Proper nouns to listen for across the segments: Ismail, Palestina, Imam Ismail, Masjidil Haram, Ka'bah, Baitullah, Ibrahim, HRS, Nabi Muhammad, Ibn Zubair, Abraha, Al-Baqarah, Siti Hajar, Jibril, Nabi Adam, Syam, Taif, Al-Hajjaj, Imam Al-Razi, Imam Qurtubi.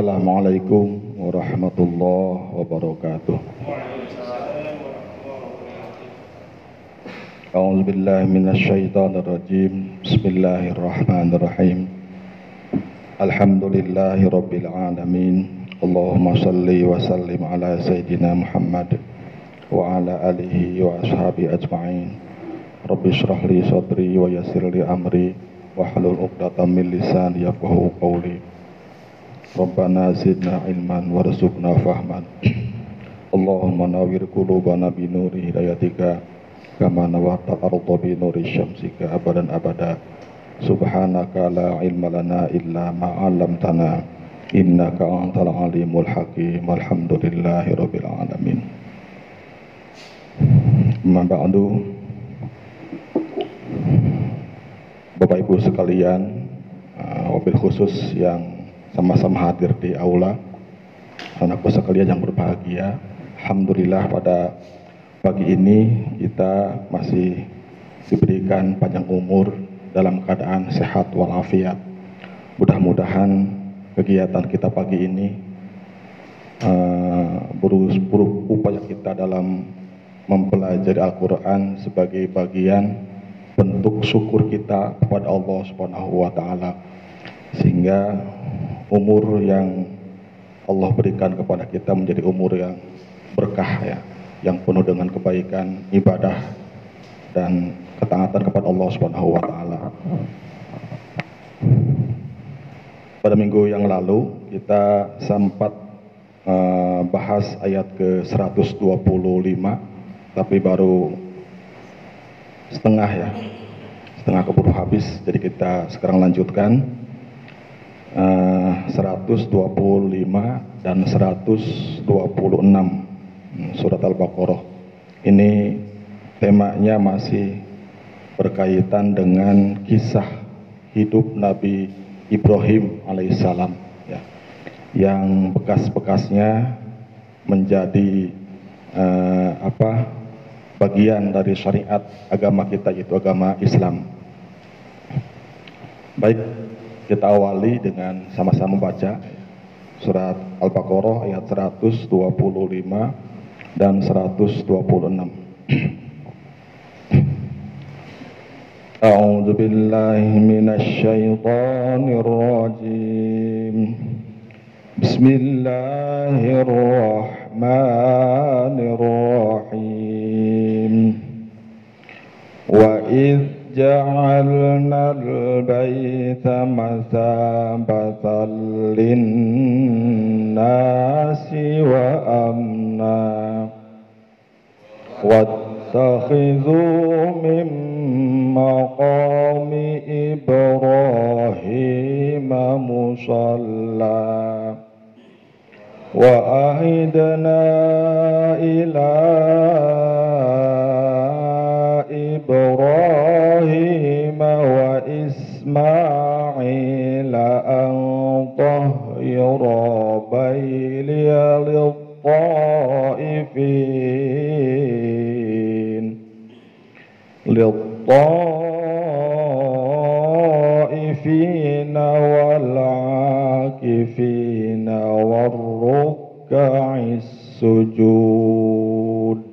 Assalamualaikum warahmatullahi wabarakatuh. A'udzu billahi minasy syaithanir rajim. Bismillahirrahmanirrahim. Alhamdulillahirabbil alamin. Allahumma shalli wa sallim ala sayidina Muhammad wa ala alihi wa ashabi ajma'in. Rabbi shrah li sadri wa yassir li amri wahlul 'uqdatam min lisani yafqahu qawli. Rabbana zidna ilman warzuqna fahman. Allahumma nawwir qulubana bi nuri hidayatika kama nawwartal ardha bi nuri syamsika abadan abada. Subhanaka la ilma lana illa ma 'allamtana innaka antal alimul hakim. Alhamdulillahirabbil alamin. Amma ba'du. Bapak Ibu sekalian, wabil khusus yang sama-sama hadir di aula, anakku sekalian yang berbahagia. Alhamdulillah pada pagi ini kita masih diberikan panjang umur dalam keadaan sehat walafiat. Mudah-mudahan kegiatan kita pagi ini, upaya kita dalam mempelajari Al-Quran sebagai bagian bentuk syukur kita kepada Allah Subhanahu wa taala, sehingga umur yang Allah berikan kepada kita menjadi umur yang berkah, ya, yang penuh dengan kebaikan, ibadah dan ketaatan kepada Allah Subhanahu wa taala. Pada minggu yang lalu kita sempat bahas ayat ke-125, tapi baru setengah, ya, setengah keburu habis, jadi kita sekarang lanjutkan 125 dan 126 surat Al-Baqarah. Ini temanya masih berkaitan dengan kisah hidup Nabi Ibrahim alaihissalam, ya, yang bekas-bekasnya menjadi bagian dari syariat agama kita, yaitu agama Islam. Baik, kita awali dengan sama-sama baca surat Al-Baqarah ayat 125 dan 126. A'udzu billahi minasy syaithanir rajim. Bismillahirrahmanirrahim. Wa idz جعلنا البيت مثابة للناس وأمنا واتخذوا من مقام إبراهيم مصلى وأعدنا إلى إبراهيم وإسماعيل أن طهر بيتي للطائفين والعاكفين والركع السجود.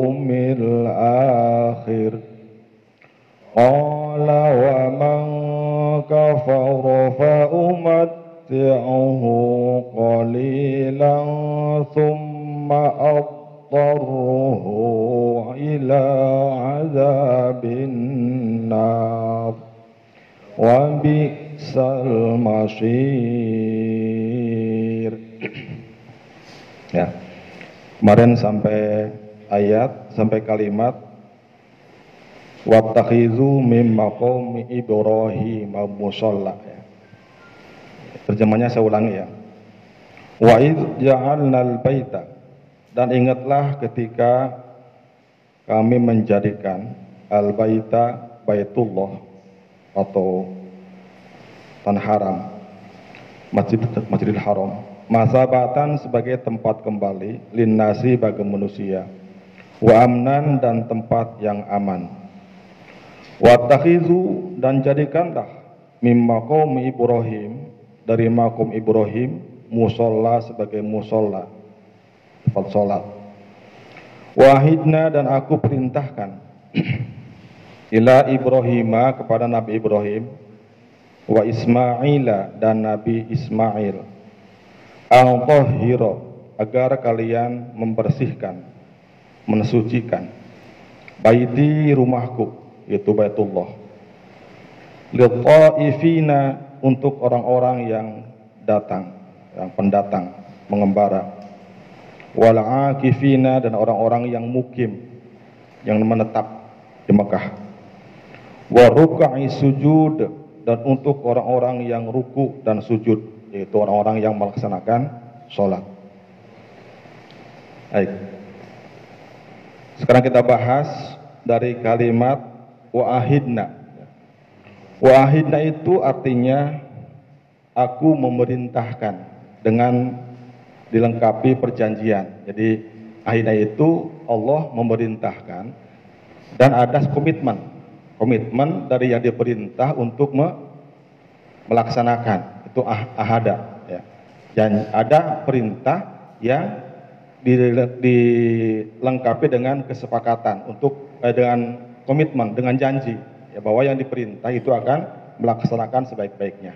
الْآخِرِ قَالَ وَمَنْ كَفَرَ فَأُمَتِّعُهُ قَلِيلًا ثُمَّ أَضْطَرُّهُ إِلَى عَذَابِ النَّارِ وَبِئْسَ الْمَصِيرُ. Ya, kemarin sampai kalimat wattakhizu mim maqami Ibrahim musalla. Terjemahnya saya ulangi, ya. Wa idh ja'alnal baita, dan ingatlah ketika kami menjadikan al-baita, Baitullah atau tanah haram, Masjidil Haram, masabatan sebagai tempat kembali, linnasi bagi manusia, wa amnan, dan tempat yang aman. Wattakhizu, dan jadikanlah mimma qaum Ibrahim, dari maqam Ibrahim, musolla sebagai musolla, tempat sholat. Wahidna, dan aku perintahkan ila Ibrahima, kepada Nabi Ibrahim, wa Ismaila, dan Nabi Ismail, al-tahira, agar kalian membersihkan, mensucikan baiti, rumahku, yaitu Baitullah, lil-ta'ifina, untuk orang-orang yang datang, yang pendatang, mengembara, wal-akifina, dan orang-orang yang mukim, yang menetap di Mekah, wa-ruk'i sujud, dan untuk orang-orang yang ruku dan sujud, yaitu orang-orang yang melaksanakan sholat. Baik, sekarang kita bahas dari kalimat wa'ahidna. Wa'ahidna itu artinya aku memerintahkan, dengan dilengkapi perjanjian. Jadi ahidna itu Allah memerintahkan, dan ada komitmen, komitmen dari yang diperintah untuk melaksanakan. Itu ahada, ya. Dan ada perintah yang dilengkapi dengan kesepakatan, untuk dengan komitmen, dengan janji, ya, bahwa yang diperintah itu akan melaksanakan sebaik-baiknya.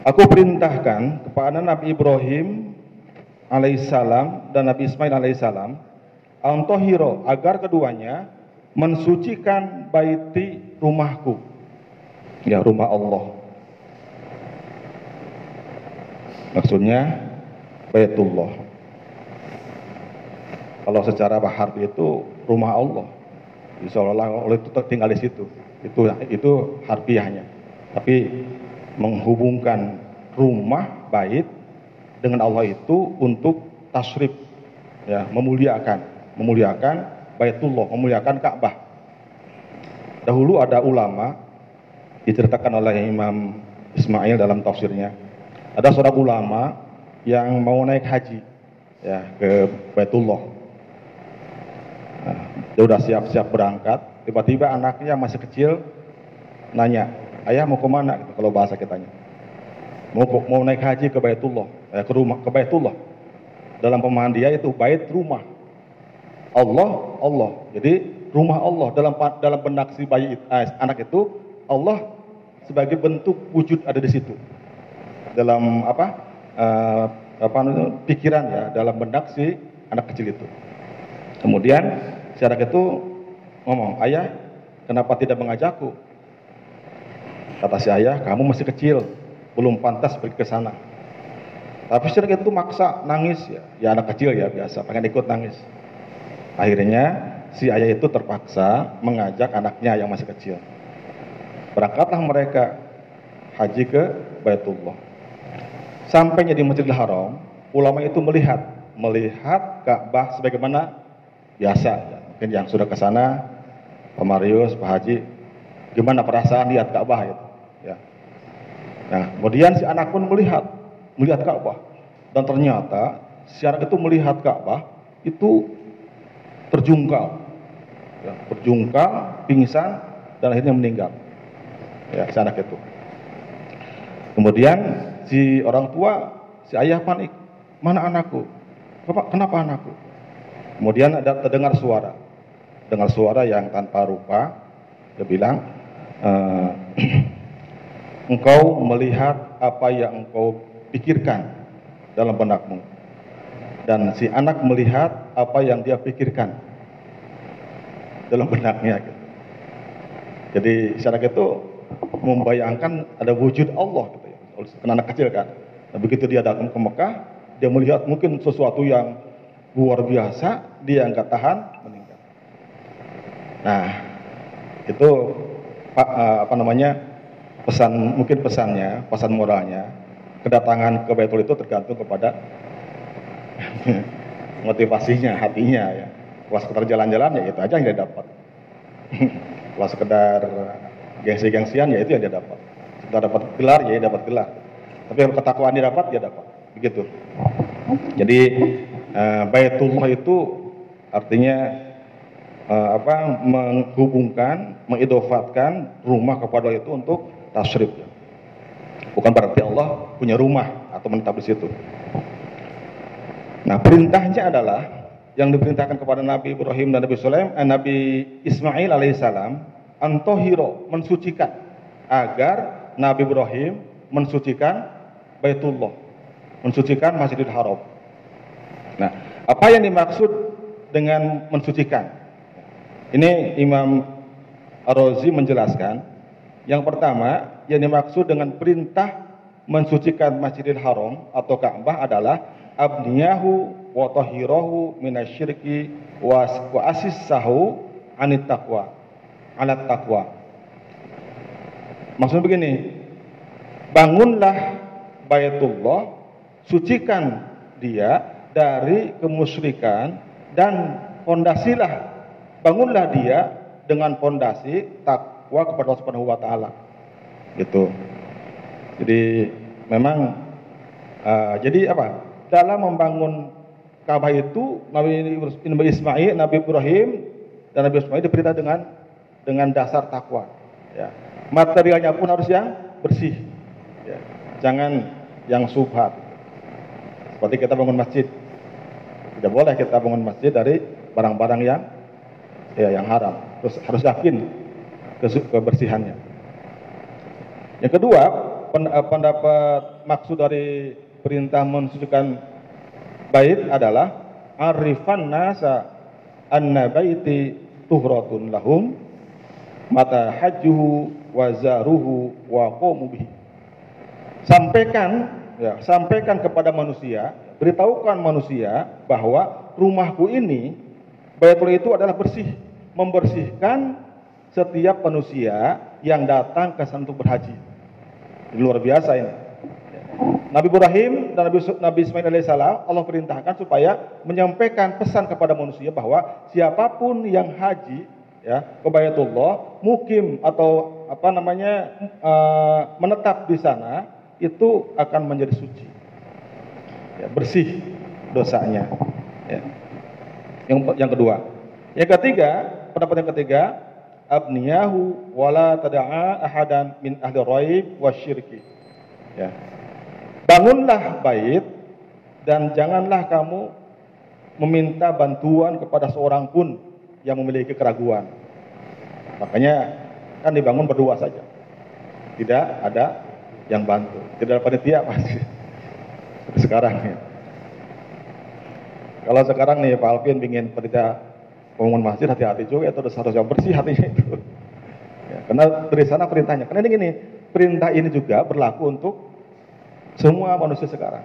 Aku perintahkan kepada Nabi Ibrahim alaihissalam dan Nabi Ismail alaihissalam, antahiro, agar keduanya mensucikan baiti, rumahku, ya, rumah Allah. Maksudnya Baitullah. Kalau secara harfi itu rumah Allah, seolah-olah oleh itu tinggal di situ, itu harfiahnya. Tapi menghubungkan rumah, bait, dengan Allah itu untuk tasrif, ya, memuliakan, Baitullah, memuliakan Ka'bah. Dahulu ada ulama, diceritakan oleh Imam Ismail dalam tafsirnya, ada seorang ulama yang mau naik haji, ya, ke Baitullah. Nah, dia udah siap-siap berangkat, tiba-tiba anaknya masih kecil nanya, "Ayah mau ke mana?" Gitu, kalau bahasa kitanya. Mau naik haji ke Baitullah, ke rumah, ke Baitullah. Dalam pemahaman dia itu bait, rumah Allah, Jadi rumah Allah, dalam benak si bayi, anak itu, Allah sebagai bentuk wujud ada di situ. Dalam pikiran, ya, dalam benak si anak kecil itu. Kemudian si anak itu ngomong, "Ayah, kenapa tidak mengajakku?" Kata si ayah, "Kamu masih kecil, belum pantas pergi ke sana." Tapi si anak itu maksa, nangis, ya. Ya, anak kecil, ya, biasa, pengen ikut nangis. Akhirnya si ayah itu terpaksa mengajak anaknya yang masih kecil. Berangkatlah mereka haji ke Baitullah. Sampainya di Masjidil Haram, ulama itu melihat Ka'bah sebagaimana biasa, ya. Mungkin yang sudah ke sana, Pak Marius, Pak Haji, gimana perasaan lihat Ka'bah itu, ya. Nah, kemudian si anak pun melihat Ka'bah, dan ternyata si anak itu melihat Ka'bah itu terjungkal, ya, pingsan, dan akhirnya meninggal, ya, si anak itu. Kemudian si orang tua, si ayah panik, "Mana anakku? Kenapa anakku?" Kemudian ada terdengar suara, yang tanpa rupa. Dia bilang, "Engkau melihat apa yang engkau pikirkan dalam benakmu." Dan si anak melihat apa yang dia pikirkan dalam benaknya. Jadi si anak itu membayangkan ada wujud Allah, gitu, ya. Anak kecil, kan. Nah, begitu dia datang ke Mekah, dia melihat mungkin sesuatu yang luar biasa, dia nggak tahan, meninggal. Nah, itu pesan, mungkin pesannya, pesan moralnya, kedatangan ke Baitul itu tergantung kepada motivasinya, hatinya ya. Kalau sekedar jalan-jalan ya itu aja yang dia dapat. Kalau sekedar gengsi-gengsian ya itu yang dia dapat. Sekedar dapat gelar ya dia dapat gelar. Tapi kalau ketakwaan dia dapat, dia dapat. Begitu. Jadi Baitullah itu artinya menghubungkan, mengidofatkan rumah kepada itu untuk tasrif. Bukan berarti Allah punya rumah atau menetap di situ. Nah, perintahnya adalah yang diperintahkan kepada Nabi Ibrahim dan Nabi Sulaim, Nabi Ismail alaihissalam, antohiro, mensucikan, agar Nabi Ibrahim mensucikan Baitullah, mensucikan Masjidil Haram. Nah, apa yang dimaksud dengan mensucikan? Ini Imam Al-Razi menjelaskan, yang pertama yang dimaksud dengan perintah mensucikan Masjidil Haram atau Ka'bah adalah abniyahu wa tahhirahu minasyirki wa asissahu anit taqwa, alat taqwa. Maksudnya begini, bangunlah Baitullah, sucikan dia dari kemusyrikan dan fondasilah, bangunlah dia dengan pondasi takwa kepada Allah Subhanahu wa taala. Gitu. Jadi memang jadi apa? Dalam membangun Ka'bah itu Nabi Ismail, Nabi Ibrahim dan Nabi Ismail diperintah dengan dasar takwa, ya. Materialnya pun harus yang bersih. Ya. Jangan yang subhat. Seperti kita bangun masjid. Tidak boleh kita bangun masjid dari barang-barang yang ya, yang haram. Terus harus yakin kebersihannya. Yang kedua, pendapat maksud dari perintah mensucikan bait adalah arifan nasa anna baiti tuhratun lahum mata hajjuhu wa zaruhu wa qumu bihi. Sampaikan ya, sampaikan kepada manusia, beritahukan manusia bahwa rumahku ini, Baitullah itu adalah bersih, membersihkan setiap manusia yang datang ke sana untuk berhaji. Ini luar biasa ini. Nabi Ibrahim dan Nabi Ismail alaihissalam, Allah perintahkan supaya menyampaikan pesan kepada manusia bahwa siapapun yang haji ya, ke Baitullah, mukim atau apa namanya menetap di sana, itu akan menjadi suci, ya, bersih dosanya. Ya. Yang kedua. Yang ketiga, pendapat yang ketiga, abniyahu wala tada'a ahadan min ahli raib wasyirki. Ya. Bangunlah bait dan janganlah kamu meminta bantuan kepada seorang pun yang memiliki keraguan. Makanya kan dibangun berdua saja. Tidak ada yang bantu. Tidak ada panitia masih. Sekarang ya. Kalau sekarang nih Pak Alvin ingin panitia bangun masjid, hati-hati juga itu harus yang bersih hatinya itu. Ya, karena dari sana perintahnya. Karena ini gini, perintah ini juga berlaku untuk semua manusia sekarang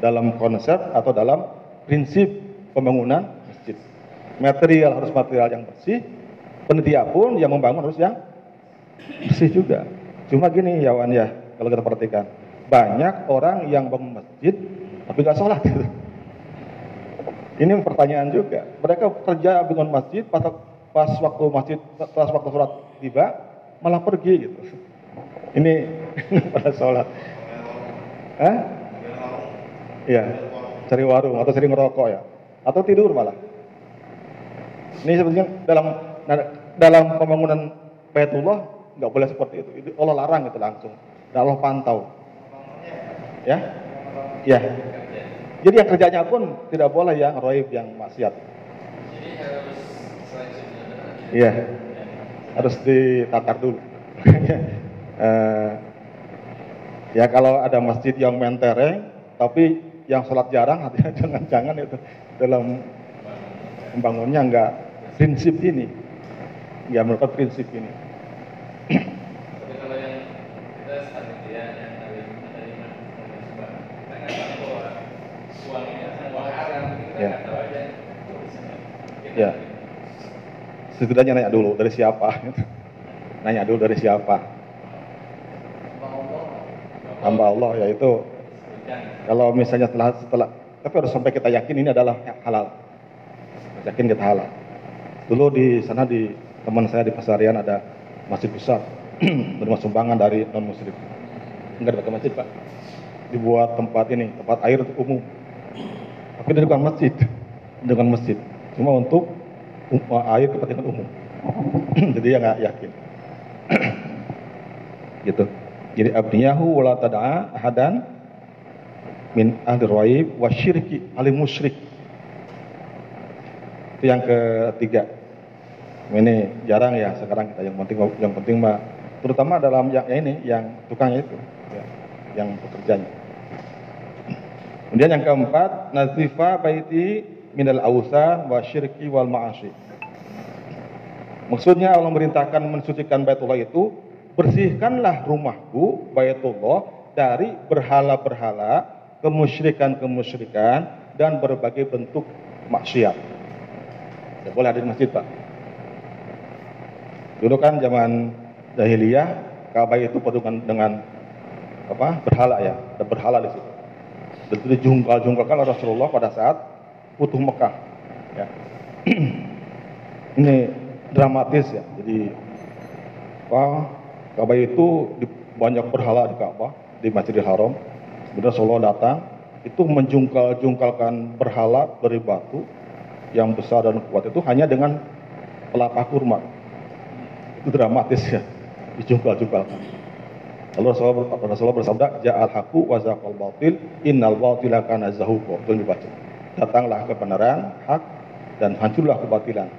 dalam konsep atau dalam prinsip pembangunan masjid. Material harus material yang bersih. Panitia pun yang membangun harus yang bersih juga. Cuma gini ya Wan ya, kalau kita perhatikan banyak orang yang bangun masjid tapi nggak sholat gitu. Ini pertanyaan juga. Mereka kerja bangun masjid, pas waktu sholat tiba, malah pergi gitu. Ini pada sholat. Hah? Iya, cari warung atau sering ngerokok ya, atau tidur malah. Ini sebetulnya dalam pembangunan Baitullah nggak boleh seperti itu. Allah larang itu langsung. Dan Allah pantau. Ya, ya. Jadi yang kerjanya pun tidak boleh yang roib, yang maksiat. Jadi harus selanjutnya. Iya, harus ditakar dulu. Ya kalau ada masjid yang mentereng, tapi yang sholat jarang, hati-hati jangan-jangan itu dalam membangunnya enggak prinsip ini, enggak menurut prinsip ini. Tapi kalau yang kita saat itu ya, yang tadi ya. Ya. Setidaknya nanya dulu dari siapa. Nanya dulu dari siapa. Hamba Allah, yaitu Kalau misalnya setelah tapi harus sampai kita yakin ini adalah halal, yakin kita halal. Dulu di sana, di teman saya di Pasarian ada masjid besar berumah sumbangan dari non muslim. Enggak dipakai masjid pak, dibuat tempat ini, tempat air untuk umum, tapi dia bukan masjid, cuma untuk air kepentingan umum. Jadi ya nggak yakin gitu. Jadi abniyahu wala tada'a ahadan min ahli raib wa syirki alim musyrik. Itu yang ketiga. Ini jarang ya sekarang kita, yang penting mah terutama dalam yang ini, yang tukangnya itu ya, yang pekerjanya. Kemudian yang keempat, nazifa baiti minal awsan wa syirki wal ma'asi. Maksudnya Allah merintahkan mensucikan Baitullah itu, bersihkanlah rumahku, Baitullah, dari berhala-berhala, kemusyrikan-kemusyrikan, dan berbagai bentuk maksiat. Tidak boleh ada di masjid, Pak. Dulu kan zaman jahiliyah, Ka'bah itu patungan dengan berhala ya, ada berhala di situ. Dan itu dijungkal-jungkalkan oleh Rasulullah pada saat Futuh Mekah. Ya. Ini dramatis ya, jadi Ka'bah itu banyak berhala di Ka'bah, di Masjidil Haram. Kemudian Rasulullah datang, itu menjungkal-jungkalkan berhala dari batu yang besar dan kuat itu hanya dengan pelapah kurma. Itu dramatis ya, dijungkal-jungkalkan. Lalu Rasulullah bersabda, "Ja'al haqu wa zaqal batil, innal batila kana zahuqa." Itu dibaca. Datanglah kebenaran, hak, dan hancurlah kebatilan.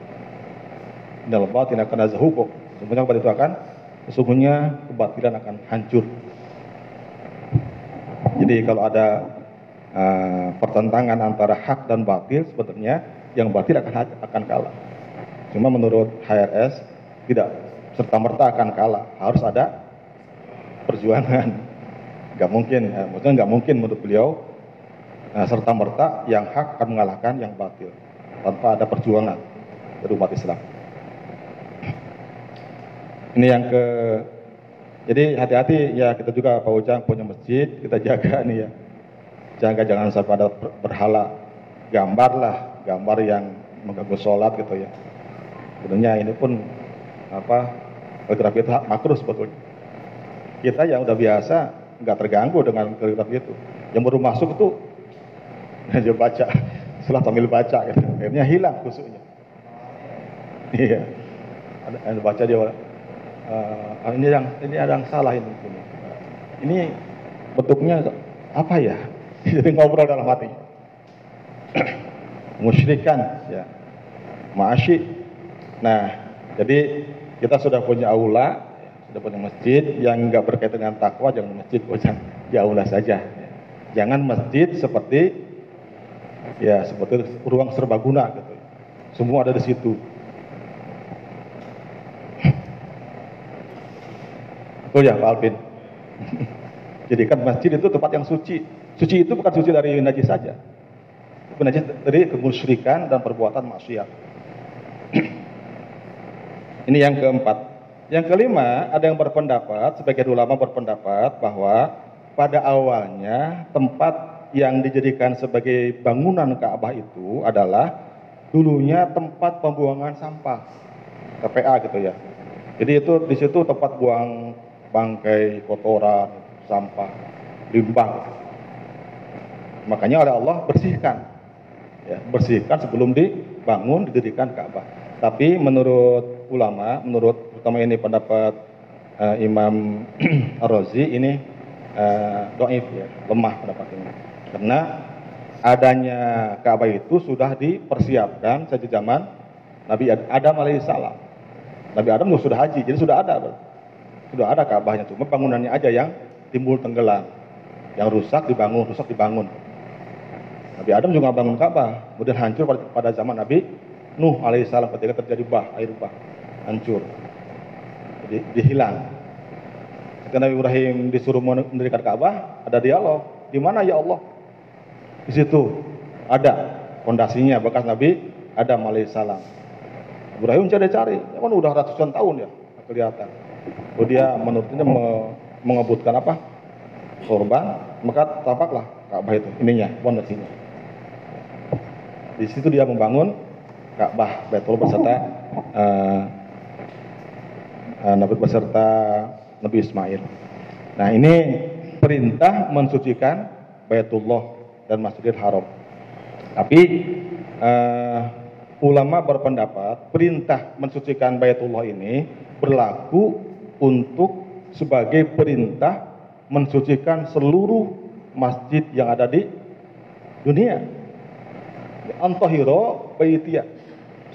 Innal batila kana zahuqa. Semuanya kepada itu akan, sesungguhnya kebatilan akan hancur. Jadi kalau ada pertentangan antara hak dan batil, sebenarnya yang batil akan kalah. Cuma menurut HRS tidak serta-merta akan kalah, harus ada perjuangan. Gak mungkin, maksudnya gak mungkin menurut beliau serta-merta yang hak akan mengalahkan yang batil tanpa ada perjuangan dari umat Islam. Ini yang ke, jadi hati-hati ya, kita juga Pak Ujang punya masjid, kita jaga nih ya, jangan sampai ada berhala, gambar yang mengganggu sholat gitu ya. Sebenarnya ini pun kaligrafi itu makruh sebetulnya. Kita yang udah biasa nggak terganggu dengan kaligrafi itu, yang baru masuk itu dia baca, setelah sambil baca gitu, akhirnya hilang khusyuknya. Iya, ada baca dia. Ini ada yang salah ini. Ini bentuknya apa ya? Jadi ngobrol dalam hati. Musyrikan ya. Ma'asyi. Nah, jadi kita sudah punya aula, sudah punya masjid yang enggak berkaitan dengan takwa, jangan masjid, di aula saja. Jangan masjid seperti ruang serbaguna gitu. Semua ada di situ. Oh ya Pak Alvin. Jadi kan masjid itu tempat yang suci. Suci itu bukan suci dari najis saja, tapi najis dari kemusyrikan dan perbuatan maksiat. Ini yang keempat. Yang kelima, ada yang berpendapat, sebagian ulama berpendapat bahwa pada awalnya tempat yang dijadikan sebagai bangunan Ka'bah itu adalah dulunya tempat pembuangan sampah, TPA gitu ya. Jadi itu di situ tempat buang bangkai, kotoran, sampah, limbah. Makanya oleh Allah bersihkan, ya, bersihkan sebelum dibangun, didirikan Ka'bah. Tapi menurut ulama, terutama ini pendapat Imam Al-Razi ini do'if ya, lemah pendapat ini. Karena adanya Ka'bah itu sudah dipersiapkan sejak zaman Nabi Adam alaihissalam. Nabi Adam sudah haji, jadi sudah ada. Sudah ada Ka'bahnya, cuma bangunannya aja yang timbul tenggelam, yang rusak dibangun. Nabi Adam juga bangun Ka'bah, kemudian hancur pada zaman Nabi Nuh alaihissalam ketika terjadi air bah, hancur, jadi dihilang. Ketika Nabi Ibrahim disuruh mendirikan Ka'bah, ada dialog, di mana ya Allah? Di situ ada fondasinya bekas Nabi Adam alaihissalam. Ibrahim cari, kan udah ratusan tahun ya, kelihatan. Dia menurutnya mengebutkan korban, maka tampaklah Ka'bah itu ininya, pondasinya. Di situ dia membangun Ka'bah Baitullah beserta Nabi Ismail. Nah, ini perintah mensucikan Baitullah dan Masjidil Haram. Tapi ulama berpendapat perintah mensucikan Baitullah ini berlaku untuk sebagai perintah mensucikan seluruh masjid yang ada di dunia. Antahiro baitiya,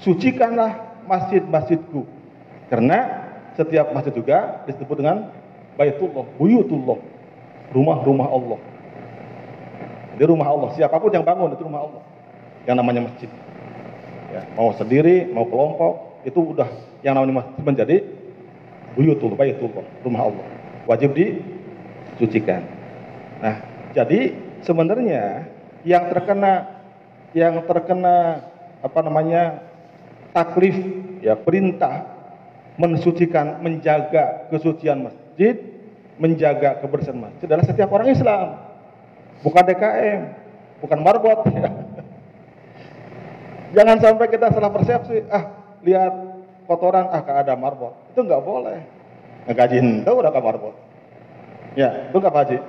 sucikanlah masjid-masjidku. Karena setiap masjid juga disebut dengan Baitullah, buyutullah, rumah-rumah Allah. Jadi rumah Allah, siapapun yang bangun itu rumah Allah, yang namanya masjid. Ya, mau sendiri, mau kelompok, itu udah yang namanya masjid menjadi buyutul, baitullah, rumah Allah. Wajib disucikan. Nah, jadi sebenarnya yang terkena apa namanya taklif, ya, perintah mensucikan, menjaga kesucian masjid, menjaga kebersihan masjid adalah setiap orang Islam. Bukan DKM, bukan marbot. Ya. Jangan sampai kita salah persepsi, lihat kotoran, ada marbot. Itu enggak boleh. Ngegajin tahu udah ke marbot. Ya, itu enggak wajib.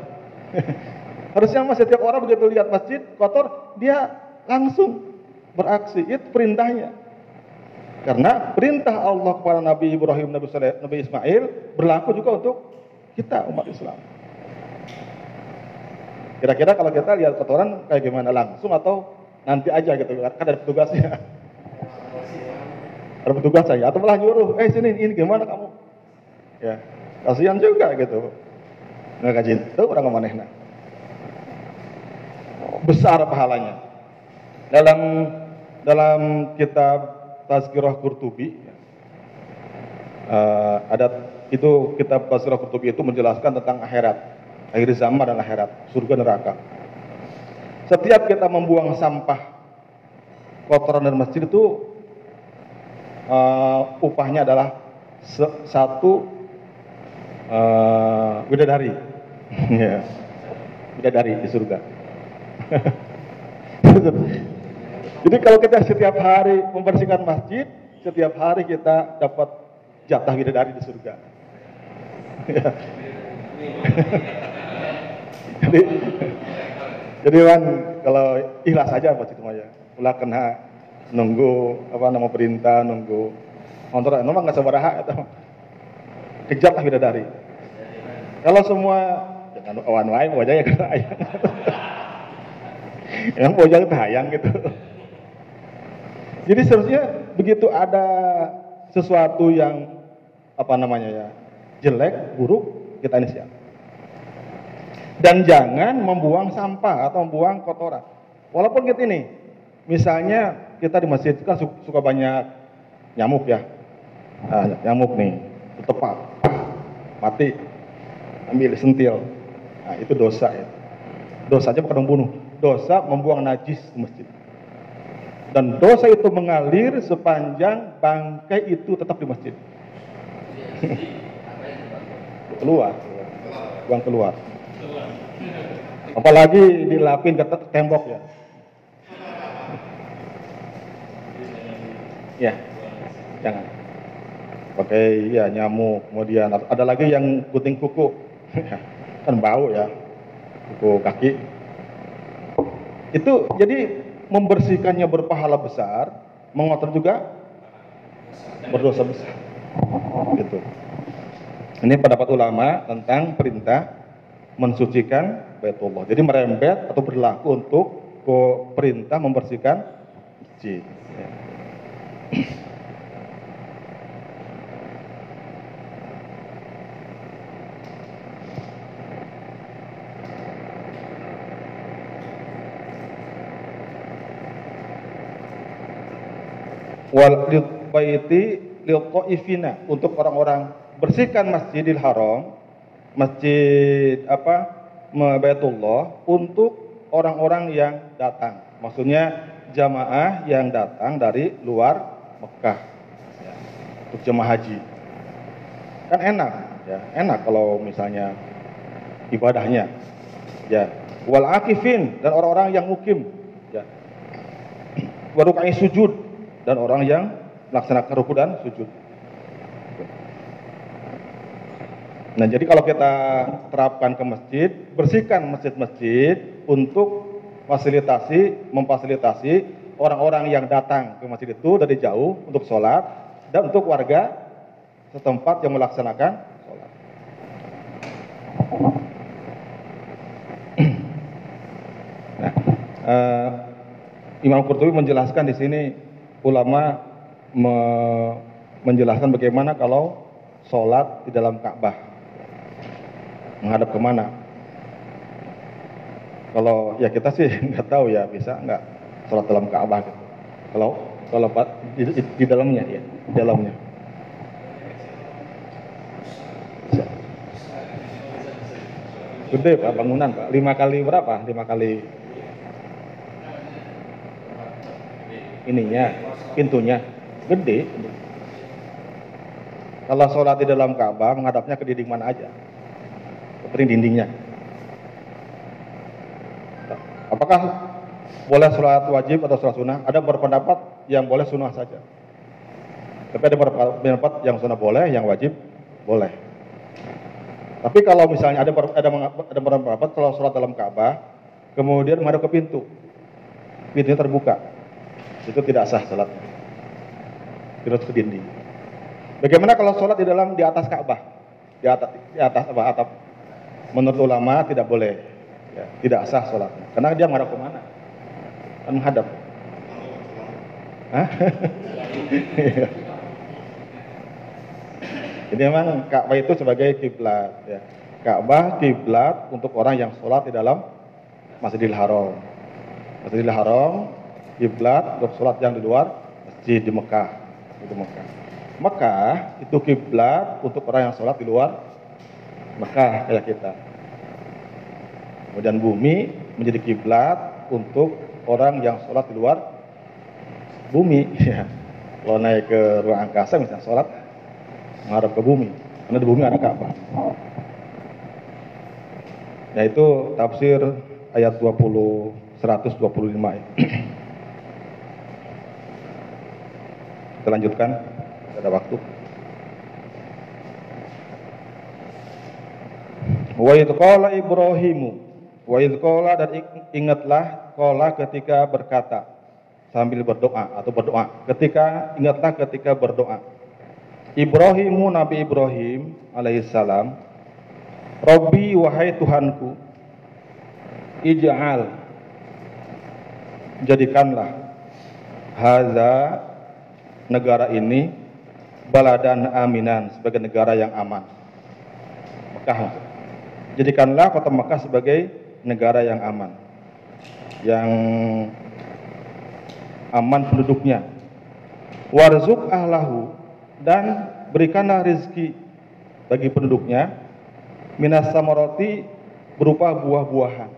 Harusnya mas setiap orang begitu lihat masjid kotor, dia langsung beraksi. Itu perintahnya. Karena perintah Allah kepada Nabi Ibrahim, Nabi Ismail berlaku juga untuk kita umat Islam. Kira-kira kalau kita lihat kotoran kayak gimana, langsung atau nanti aja gitu, kan ada petugasnya. Ada petugas saya, atau malah nyuruh, sini, ini gimana kamu? Ya, kasihan juga gitu. Nggak kaji itu orang memanehna. Besar pahalanya. Dalam kitab Tazkirah Qurtubi, kitab Tazkirah Qurtubi itu menjelaskan tentang akhirat. Akhir zaman dan akhirat, surga neraka. Setiap kita membuang sampah kotoran dan masjid itu upahnya adalah satu bidadari. Bidadari di surga. Jadi kalau kita setiap hari membersihkan masjid, setiap hari kita dapat jatah bidadari di surga. Jadi kan kalau ikhlas aja pasti itu aja. Ulah kena nunggu perintah, nunggu ngontor emang enggak sabaraha eta. Kejap lah bidadari. Kalau semua jangan awan wae wajahnya kena ayam. Yang wajahnya tayang gitu. Jadi seharusnya begitu ada sesuatu yang jelek, buruk, kita ini siap. Dan jangan membuang sampah atau membuang kotoran. Walaupun kita ini, misalnya kita di masjid kan suka banyak nyamuk ya. Nyamuk nih, tepat, mati, ambil sentil. Nah, itu dosa ya. Dosa aja bukan membunuh. Dosa membuang najis di masjid. Dan dosa itu mengalir sepanjang bangkai itu tetap di masjid. Buang keluar. Apalagi dilapin ke tembok ya. Ya, jangan. Pakai nyamuk, kemudian ada lagi yang kuting kuku. Kan bau ya. Kuku kaki. Itu jadi membersihkannya berpahala besar, mengotor juga berdosa besar. Gitu. Ini pendapat ulama tentang perintah mensucikan Baitullah. Jadi merembet atau berlaku untuk perintah membersihkan masjid. Wal baiti lil taifina, untuk orang-orang bersihkan Masjidil Haram, Baitullah untuk orang-orang yang datang. Maksudnya jamaah yang datang dari luar Mekah. Ya. Untuk jemaah haji. Kan enak, ya. Enak kalau misalnya ibadahnya. Ya, wal akifin, dan orang-orang yang mukim, ya, wa ruk'i sujud, dan orang yang melaksanakan ruku dan sujud. Nah, jadi kalau kita terapkan ke masjid, bersihkan masjid-masjid untuk memfasilitasi orang-orang yang datang ke masjid itu dari jauh untuk sholat, dan untuk warga setempat yang melaksanakan sholat. Nah, Imam Qurtubi menjelaskan di sini, ulama menjelaskan bagaimana kalau sholat di dalam Ka'bah menghadap kemana. Kalau ya kita sih nggak tahu ya, bisa nggak sholat dalam Ka'bah gitu. Kalau di dalamnya ya, di dalamnya. Gede Pak bangunan Pak, 5 kali ininya, pintunya gede. Kalau sholat di dalam Ka'bah menghadapnya ke dinding mana aja? Dindingnya. Apakah boleh sholat wajib atau sholat sunnah? Ada berpendapat yang boleh sunnah saja, tapi ada berpendapat yang sunnah boleh, yang wajib boleh. Tapi kalau misalnya ada berpendapat kalau sholat dalam Ka'bah kemudian menghadap ke pintu, pintunya terbuka, itu tidak sah sholatnya, harus ke dinding. Bagaimana kalau sholat di atas Ka'bah, di atas atap? Menurut ulama tidak boleh, ya, tidak sah sholatnya, karena dia menghadap kemana? Kan menghadap. Jadi memang Ka'bah itu sebagai kiblat, ya. Ka'bah kiblat untuk orang yang sholat di dalam Masjidil Haram. Masjidil Haram kiblat untuk sholat yang di luar masjid di Mekah, itu Mekah. Mekah itu kiblat untuk orang yang sholat di luar Mekah kayak kita. Kemudian bumi menjadi kiblat untuk orang yang sholat di luar bumi. Kalau naik ke ruang angkasa misalnya, sholat menghadap ke bumi, karena di bumi ada Ka'bah. Nah, itu tafsir ayat 125. Kita lanjutkan, ada waktu. Wa idh qala Ibrahimu, wa idh qala, dan ingatlah, qala ketika berkata, sambil berdoa atau berdoa, ketika, ingatlah ketika berdoa, Ibrahimu, Nabi Ibrahim alaihissalam, Rabbi, wahai Tuhanku, ij'al, jadikanlah, haza, negara ini, baladan aminan, sebagai negara yang aman, Mekah. Jadikanlah kota Mekah sebagai negara yang aman, yang aman penduduknya. Warzuk ahlahu, dan berikanlah rezeki bagi penduduknya, minas samarati, berupa buah-buahan.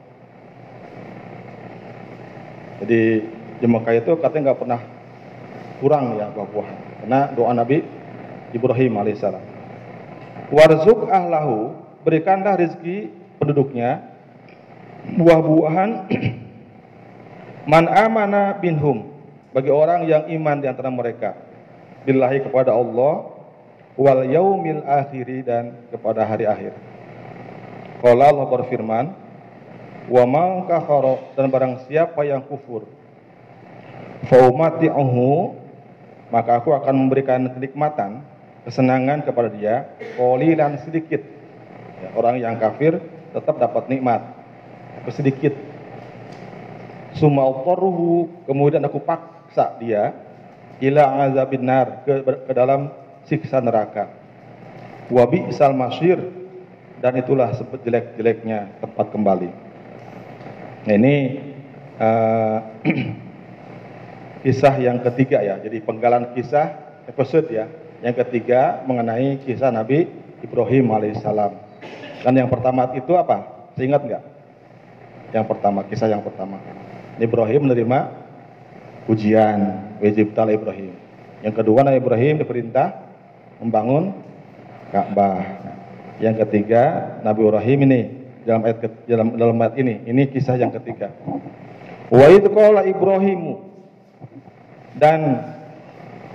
Jadi di Mekah itu katanya nggak pernah kurang ya buah-buahan, karena doa Nabi Ibrahim alaihissalam. Warzuk ahlahu, berikanlah rezeki penduduknya buah-buahan, man amana binhum, bagi orang yang iman di antara mereka, billahi, kepada Allah, wal yaumil akhiri, dan kepada hari akhir. Qala, Allah berfirman, wa man kafara, dan barang siapa yang kufur, fa umati'uhu, maka aku akan memberikan kenikmatan, kesenangan kepada dia, qalilan, sedikit. Orang yang kafir tetap dapat nikmat, tapi sedikit. Sumautoruhu, kemudian aku paksa dia, ila azabin nar, ke dalam siksa neraka. Wabi salmasir, dan itulah sejelek-jeleknya tempat kembali. Nah, ini kisah yang ketiga ya. Jadi penggalan kisah episode ya, yang ketiga mengenai kisah Nabi Ibrahim alaihissalam. Dan yang pertama itu apa? Seingat nggak? Yang pertama, kisah yang pertama, Ibrahim menerima ujian, wajibtal Ibrahim. Yang kedua, Nabi Ibrahim diperintah membangun Ka'bah. Yang ketiga, Nabi Ibrahim ini dalam ayat ini. Ini kisah yang ketiga. Wa idh qala Ibrahimu, dan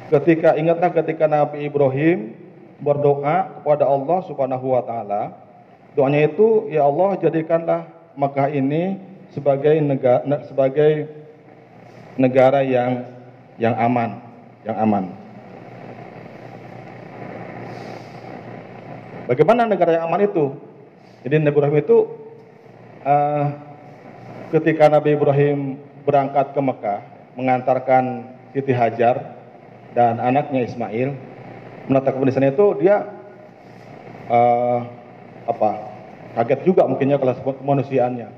ketika, ingatlah ketika Nabi Ibrahim berdoa kepada Allah Subhanahu wa taala. Doanya itu, ya Allah, jadikanlah Mekah ini sebagai negara yang aman. Bagaimana negara yang aman itu? Jadi Nabi Ibrahim itu ketika Nabi Ibrahim berangkat ke Mekah mengantarkan Siti Hajar dan anaknya Ismail menata kebenaran itu, dia kaget juga mungkinnya kelas kemanusiaannya.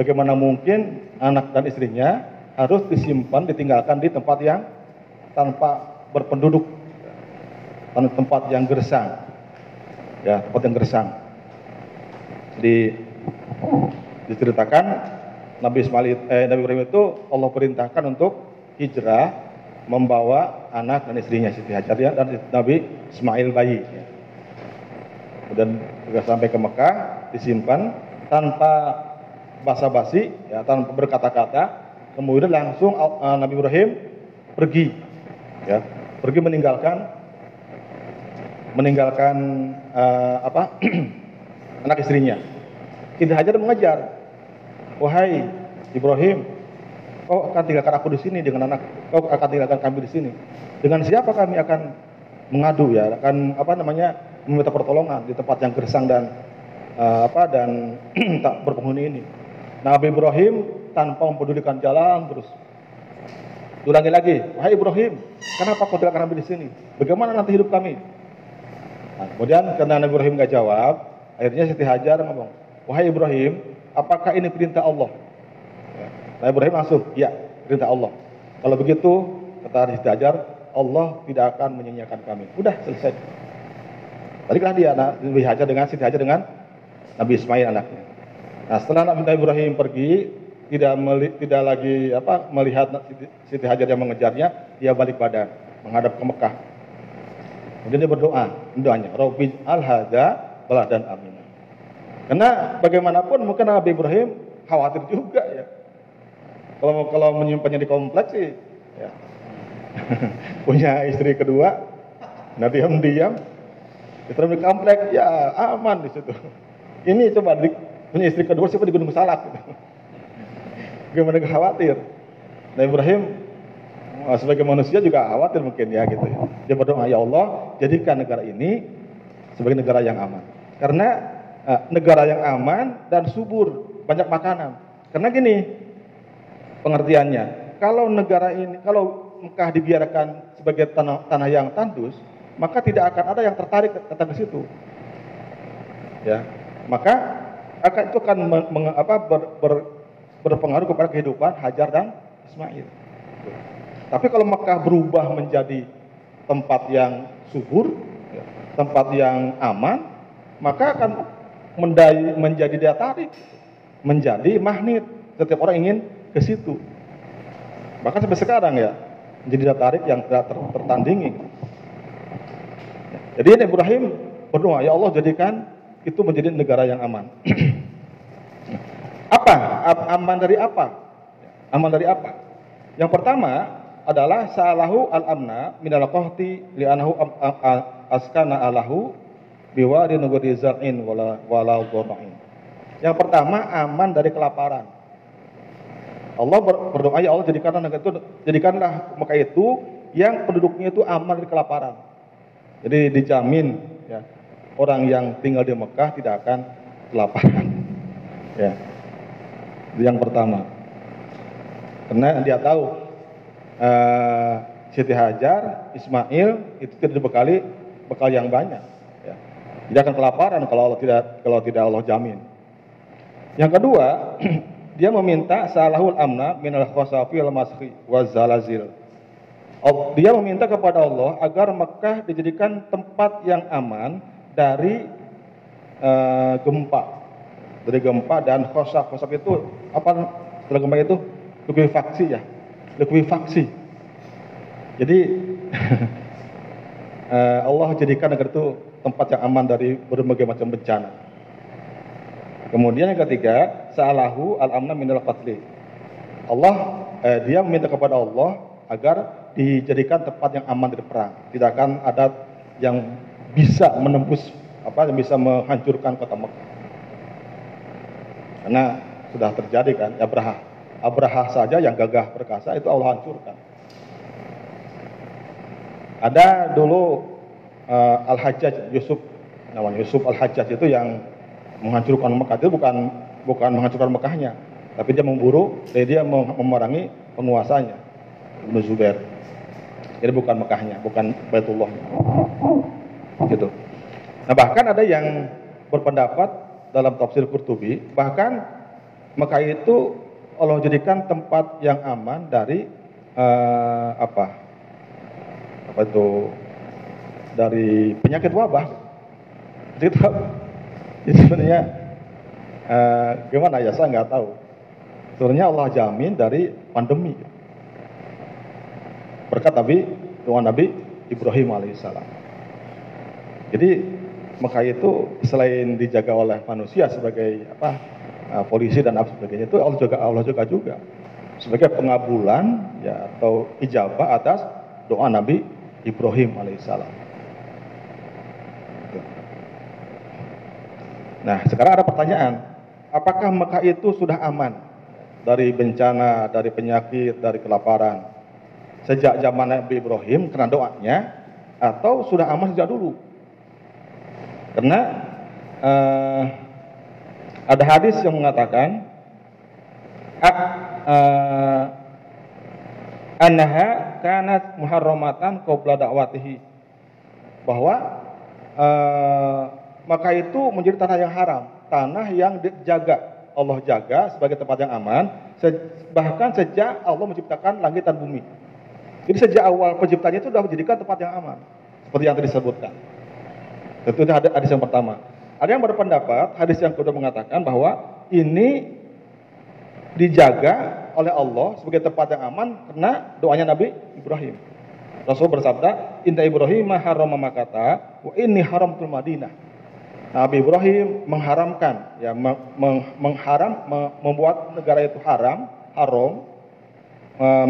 Bagaimana mungkin anak dan istrinya harus disimpan, ditinggalkan di tempat yang tanpa berpenduduk, tempat yang gersang, ya, tempat yang gersang. Jadi diceritakan Nabi Ibrahim itu Allah perintahkan untuk hijrah membawa anak dan istrinya Siti Hajar dan Nabi Ismail bayi. Kemudian juga sampai ke Mekah, disimpan tanpa basa-basi, ya, tanpa berkata-kata. Kemudian langsung Nabi Ibrahim pergi, ya, pergi meninggalkan anak istrinya. Siti Hajar mengajar, wahai Ibrahim, kau akan tinggalkan aku di sini dengan anak, kau akan tinggalkan kami di sini. Dengan siapa kami akan mengadu, ya, akan meminta pertolongan di tempat yang gersang dan tak berpenghuni ini. Nabi Ibrahim tanpa mempedulikan jalan terus. Ulangi lagi, wahai Ibrahim, kenapa kau tinggalkan kami di sini? Bagaimana nanti hidup kami? Nah, kemudian karena Nabi Ibrahim nggak jawab, akhirnya Siti Hajar ngomong, wahai Ibrahim, apakah ini perintah Allah? Nabi Ibrahim langsung, ya, perintah Allah. Kalau begitu, kata Siti Hajar, Allah tidak akan menyanyiakan kami. Udah selesai. Baliklah dia, Siti Hajar dengan Nabi Ismail anaknya. Nah, setelah Nabi Ibrahim pergi, tidak lagi melihat Siti Hajar yang mengejarnya, dia balik badan menghadap ke Mekah. Kemudian dia berdoanya, Rabbi al-hadza baladan amina. Karena bagaimanapun mungkin Nabi Ibrahim khawatir juga, ya. Kalau menyimpannya di kompleks sih, ya. Punya istri kedua, nanti diam-diam di kompleks, ya aman di situ. Ini coba punya istri kedua siapa di Gunung Salak gitu. Bagaimana khawatir? Nabi Ibrahim sebagai manusia juga khawatir mungkin, ya, gitu. Dia berdoa, ya Allah, jadikan negara ini sebagai negara yang aman. Karena negara yang aman dan subur, banyak makanan. Karena gini pengertiannya, kalau Mekah dibiarkan sebagai tanah yang tandus, maka tidak akan ada yang tertarik datang ke situ. Ya, maka itu akan berpengaruh kepada kehidupan Hajar dan Ismail. Tapi kalau Mekah berubah menjadi tempat yang subur, tempat yang aman, maka akan menjadi daya tarik, menjadi magnet. Setiap orang ingin ke situ. Bahkan sampai sekarang, ya, menjadi daya tarik yang tidak tertandingi. Jadi Nabi Ibrahim berdoa, ya Allah, jadikan itu menjadi negara yang aman. Aman dari apa? Yang pertama adalah salahu al-amna minal qahti li'anahu askana alahu biwari nuguri zar'in wala dhur'in. Yang pertama, aman dari kelaparan. Allah berdoa, ya Allah, jadikanlah Mekah itu yang penduduknya itu aman dari kelaparan. Jadi dijamin, ya, orang yang tinggal di Mekah tidak akan kelaparan. Ya. Yang pertama, karena dia tahu Siti Hajar, Ismail itu tidak dibekali bekal yang banyak, ya. Dia akan kelaparan kalau tidak Allah jamin. Yang kedua, dia meminta salahul amna minal khasafi al masri wazalazil. Dia meminta kepada Allah agar Mekah dijadikan tempat yang aman dari gempa. Dari gempa dan khosaf itu apa? Setelah gempa itu likuifaksi. Jadi Allah jadikan negara itu tempat yang aman dari berbagai macam bencana. Kemudian yang ketiga, sa'alahu al-amna minal qatli. Allah dia meminta kepada Allah agar dijadikan tempat yang aman dari perang. Tidak akan ada yang bisa menembus apa yang bisa menghancurkan kota Mekah. Karena sudah terjadi kan Abraha saja yang gagah perkasa itu Allah hancurkan. Ada dulu Al-Hajjaj, Yusuf namanya, Yusuf Al-Hajjaj itu yang menghancurkan Mekah. Itu bukan menghancurkan Mekahnya, tapi dia memburu, dia memerangi penguasanya Ibn Zubair. Jadi bukan Mekahnya, bukan Baitullahnya. Gitu. Nah, bahkan ada yang berpendapat dalam tafsir Qurtubi, bahkan Mekah itu Allah jadikan tempat yang aman dari dari penyakit wabah. Jadi sebenarnya gimana ya, saya nggak tahu. Sebenarnya Allah jamin dari pandemi berkat Nabi Ibrahim alaihissalam. Jadi Mekah itu selain dijaga oleh manusia sebagai polisi dan apa sebagainya, itu Allah juga sebagai pengabulan ya, atau ijabah atas doa Nabi Ibrahim alaihissalam. Nah, sekarang ada pertanyaan, apakah Mekah itu sudah aman dari bencana, dari penyakit, dari kelaparan sejak zaman Nabi Ibrahim karena doanya, atau sudah aman sejak dulu? Karena ada hadis yang mengatakan annaha kanat muharramatan qabla da'watihi, bahwa Mekah itu menjadi tanah yang haram, tanah yang dijaga, Allah jaga sebagai tempat yang aman, bahkan sejak Allah menciptakan langit dan bumi. Jadi sejak awal penciptanya itu sudah menjadikan tempat yang aman, seperti yang tadi disebutkan. Tentu ada hadis yang pertama. Ada yang berpendapat hadis yang kedua mengatakan bahwa ini dijaga oleh Allah sebagai tempat yang aman karena doanya Nabi Ibrahim. Rasul bersabda, "Inna Ibrahim harrama Makkata wa inni haramtul Madinah." Nabi Ibrahim mengharamkan, ya membuat negara itu haram,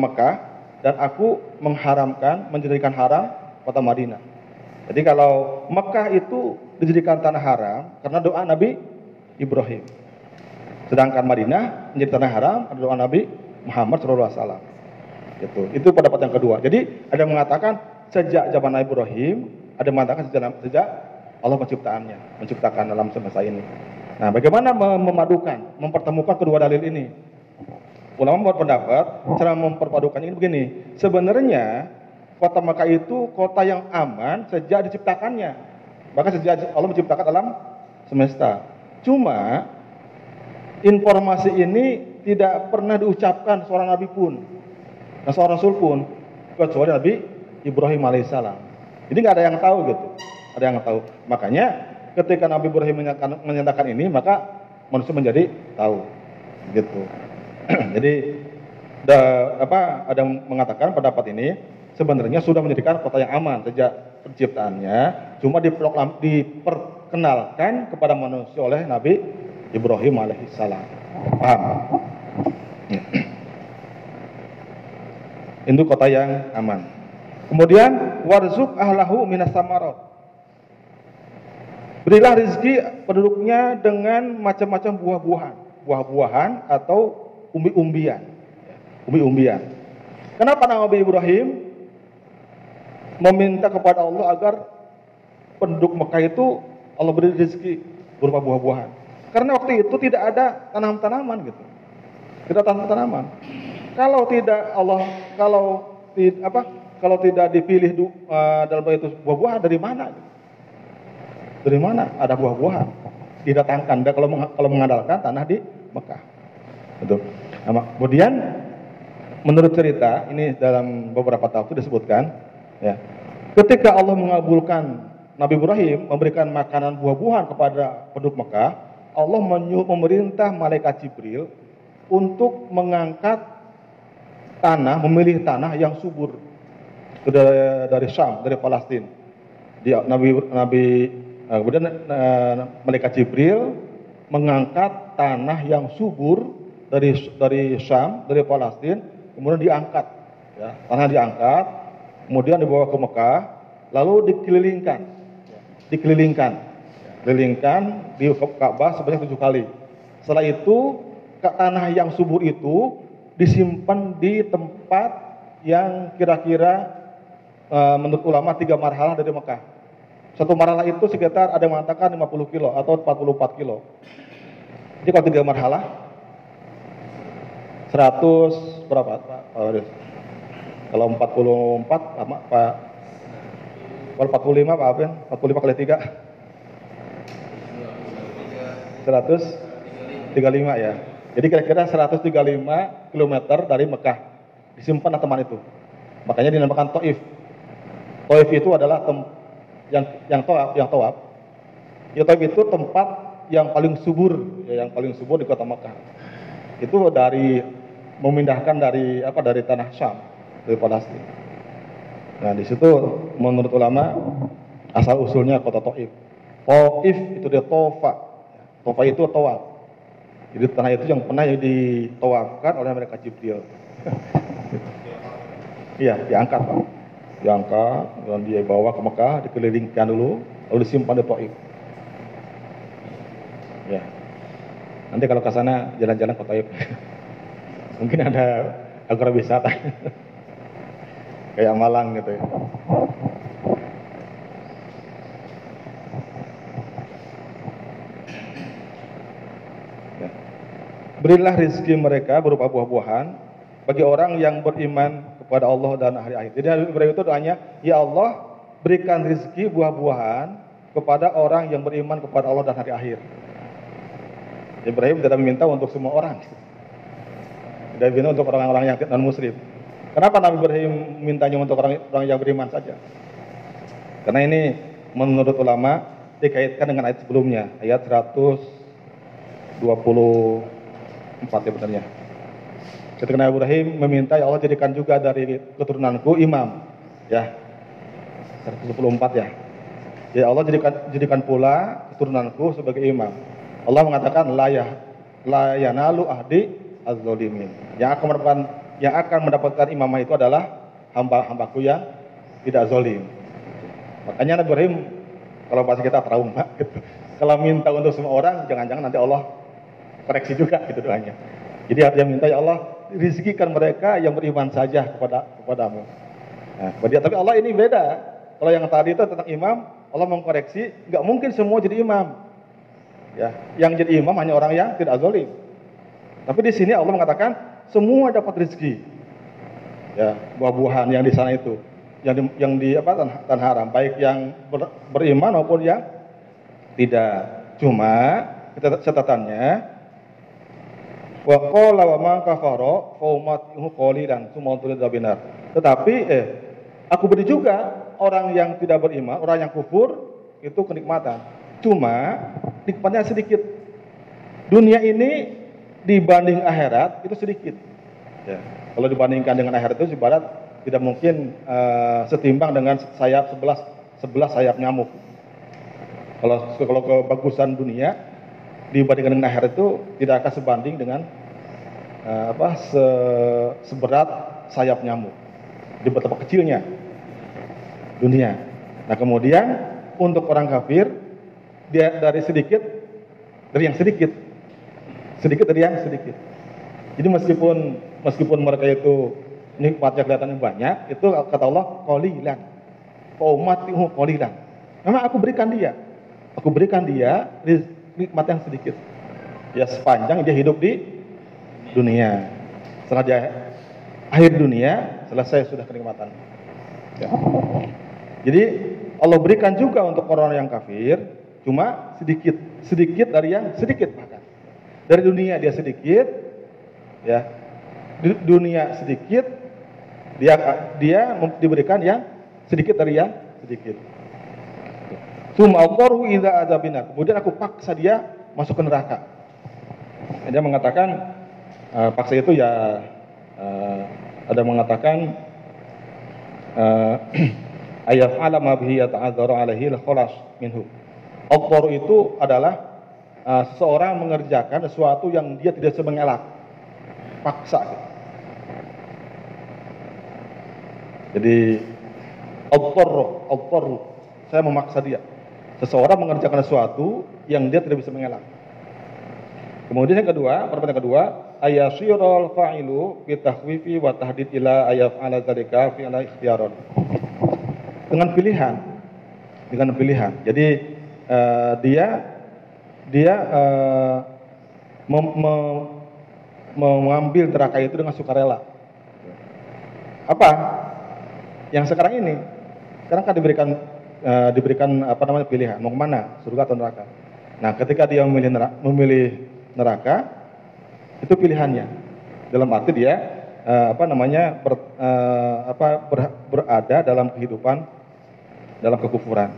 Mekah, dan aku mengharamkan, menjadikan haram kota Madinah. Jadi kalau Mekah itu dijadikan tanah haram karena doa Nabi Ibrahim, sedangkan Madinah menjadi tanah haram karena doa Nabi Muhammad SAW. Gitu. Itu pendapat yang kedua. Jadi ada yang mengatakan sejak zaman Nabi Ibrahim, ada yang mengatakan sejak Allah menciptakan alam semesta ini. Nah, bagaimana memadukan, mempertemukan kedua dalil ini? Ulama berpendapat cara memperpadukannya ini begini. Sebenarnya kota Mekah itu kota yang aman sejak diciptakannya, bahkan sejak Allah menciptakan alam semesta. Cuma informasi ini tidak pernah diucapkan seorang nabi pun, dan seorang rasul pun, kecuali Nabi Ibrahim alaihissalam. Jadi nggak ada yang tahu gitu, ada yang tahu. Makanya ketika Nabi Ibrahim menyatakan ini, maka manusia menjadi tahu, gitu. Jadi ada yang mengatakan pendapat ini sebenarnya sudah menjadikan kota yang aman sejak penciptaannya, cuma diperkenalkan kepada manusia oleh Nabi Ibrahim alaihissalam. Paham? Itu kota yang aman. Kemudian warzuk ahlahu minas samarat, berilah rezeki penduduknya dengan macam-macam buah-buahan atau umbi-umbian. Kenapa Nabi Ibrahim meminta kepada Allah agar penduduk Mekah itu Allah beri rezeki berupa buah-buahan? Karena waktu itu tidak ada tanaman-tanaman gitu. Tidak tanaman-tanaman. Kalau tidak dipilih dalam itu buah-buahan dari mana? Gitu. Dari mana ada buah-buahan? Didatangkan kalau mengandalkan tanah di Mekah. Betul. Nah, kemudian menurut cerita ini dalam beberapa tafsir disebutkan ya, ketika Allah mengabulkan Nabi Ibrahim memberikan makanan buah-buahan kepada penduduk Mekah, Allah memerintah malaikat Jibril untuk mengangkat tanah, memilih tanah yang subur dari Syam, dari Palestina. Kemudian malaikat Jibril mengangkat tanah yang subur dari Syam, dari Palestina, kemudian diangkat, ya, tanah diangkat, kemudian dibawa ke Mekah, lalu dikelilingkan di Ka'bah sebanyak 7 kali. Setelah itu tanah yang subur itu disimpan di tempat yang kira-kira menurut ulama 3 marhalah dari Mekah. 1 marhalah itu sekitar ada yang mengatakan 50 kilo atau 44 kilo. Jadi kalau 3 marhalah 100 berapa Pak? Kalau 44 sama Pak. Kalau 45 Pak Afin, 45 kali 3 135 ya. Jadi kira-kira 135 km dari Mekah disimpan teman itu. Makanya dinamakan Taif. Taif itu adalah Taif itu tempat yang paling subur, ya, yang paling subur di kota Mekah. Itu dari memindahkan dari tanah Syam, dari Palestina. Nah, di situ menurut ulama asal usulnya kota Taif. Taif itu dia Tofa itu tawaf. Jadi tanah itu yang pernah ditawafkan oleh mereka Jibril. Iya, diangkat Pak. Diangkat, dan dia bawa ke Mekah, dikelilingkan dulu, lalu disimpan di Taif. Ya. Nanti kalau ke sana jalan-jalan ke Taif. Mungkin ada agrowisata. Kayak Malang gitu ya. Berilah rezeki mereka berupa buah-buahan bagi orang yang beriman kepada Allah dan hari akhir. Jadi Ibrahim itu doanya, ya Allah, berikan rezeki buah-buahan kepada orang yang beriman kepada Allah dan hari akhir. Ibrahim tidak meminta untuk semua orang. Tidak meminta untuk orang-orang yang non-muslim. Kenapa Nabi Ibrahim mintanya untuk orang yang beriman saja? Karena ini menurut ulama dikaitkan dengan ayat sebelumnya, ayat 124 ya benarnya. Ketika Nabi Ibrahim meminta, ya Allah jadikan juga dari keturunanku imam, ya 124 ya. Ya Allah jadikan pula keturunanku sebagai imam. Allah mengatakan la yanalu ahdi az-zalimin. Yang akan mendapatkan imamah itu adalah hamba-hambaku yang tidak zalim. Makanya Nabi Ibrahim kalau bahasa kita trauma gitu. Kalau minta untuk semua orang, jangan-jangan nanti Allah koreksi juga gitu doanya. Jadi artinya minta, ya Allah rezekikan mereka yang beriman saja kepadamu. Nah, tapi Allah ini beda. Kalau yang tadi itu tentang imam, Allah mengkoreksi, nggak mungkin semua jadi imam. Ya, yang jadi imam hanya orang yang tidak zalim. Tapi di sini Allah mengatakan semua dapat rezeki. Ya, buah-buahan yang di sana itu, yang di tanah haram, baik yang beriman maupun yang tidak. Cuma catatannya wa qala wa man kafara fa umatuhu qalilan tsumma tulid binar. Tetapi aku beri juga orang yang tidak beriman, orang yang kufur itu kenikmatan. Cuma nikmatnya sedikit. Dunia ini dibanding akhirat itu sedikit. Ya. Kalau dibandingkan dengan akhirat itu ibarat tidak mungkin setimbang dengan sayap 11 sayap nyamuk. Kalau kebagusan dunia dibandingkan dengan akhirat itu tidak akan sebanding dengan seberat sayap nyamuk di betapa kecilnya dunia. Nah kemudian untuk orang kafir dia dari yang sedikit. Jadi meskipun mereka itu nikmatnya kelihatannya banyak, itu kata Allah qalilan. Faumatihu qalilan. Memang aku berikan dia nikmat yang sedikit. Ya sepanjang dia hidup di dunia. Setelah dia akhir dunia, selesai sudah kenikmatan. Ya. Jadi Allah berikan juga untuk orang yang kafir, cuma sedikit dari yang sedikit bahkan. Dari dunia dia sedikit, ya. Dunia sedikit, dia diberikan yang sedikit dari yang sedikit. Sumaqaru idza adabina. Kemudian aku paksa dia masuk ke neraka. Dia mengatakan paksa itu ya ada mengatakan ayaf alama bihi ta'adzara alaihi al-khalas minhu. Aqaru itu adalah seorang mengerjakan sesuatu yang dia tidak semengelak, paksa. Jadi al-tarru, saya memaksa dia. Seseorang mengerjakan sesuatu yang dia tidak bisa mengelak. Kemudian yang kedua, perbuatan kedua, ayasyirul fa'ilu bi tahwifi wa tahdid ila ayaf'ala dzalika fi ala ikhtiyaron. Dengan pilihan. Jadi dia mengambil neraka itu dengan sukarela. Apa? Yang sekarang ini, sekarang kan diberikan apa namanya pilihan, mau kemana, surga atau neraka. Nah, ketika dia memilih neraka, itu pilihannya. Dalam arti dia berada dalam kehidupan dalam kekufuran.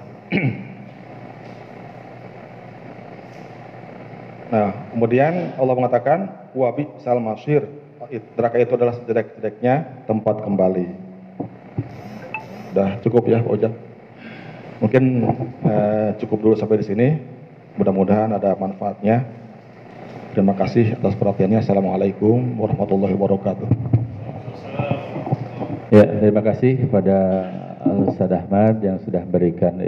Nah, kemudian Allah mengatakan wa bi'sal masyir, neraka itu adalah sejelek-jeleknya tempat kembali. Sudah cukup ya Pak Ojak. Mungkin cukup dulu sampai di sini. Mudah-mudahan ada manfaatnya. Terima kasih atas perhatiannya. Assalamualaikum warahmatullahi wabarakatuh. Ya, terima kasih kepada Al-Ustaz Ahmad yang sudah memberikan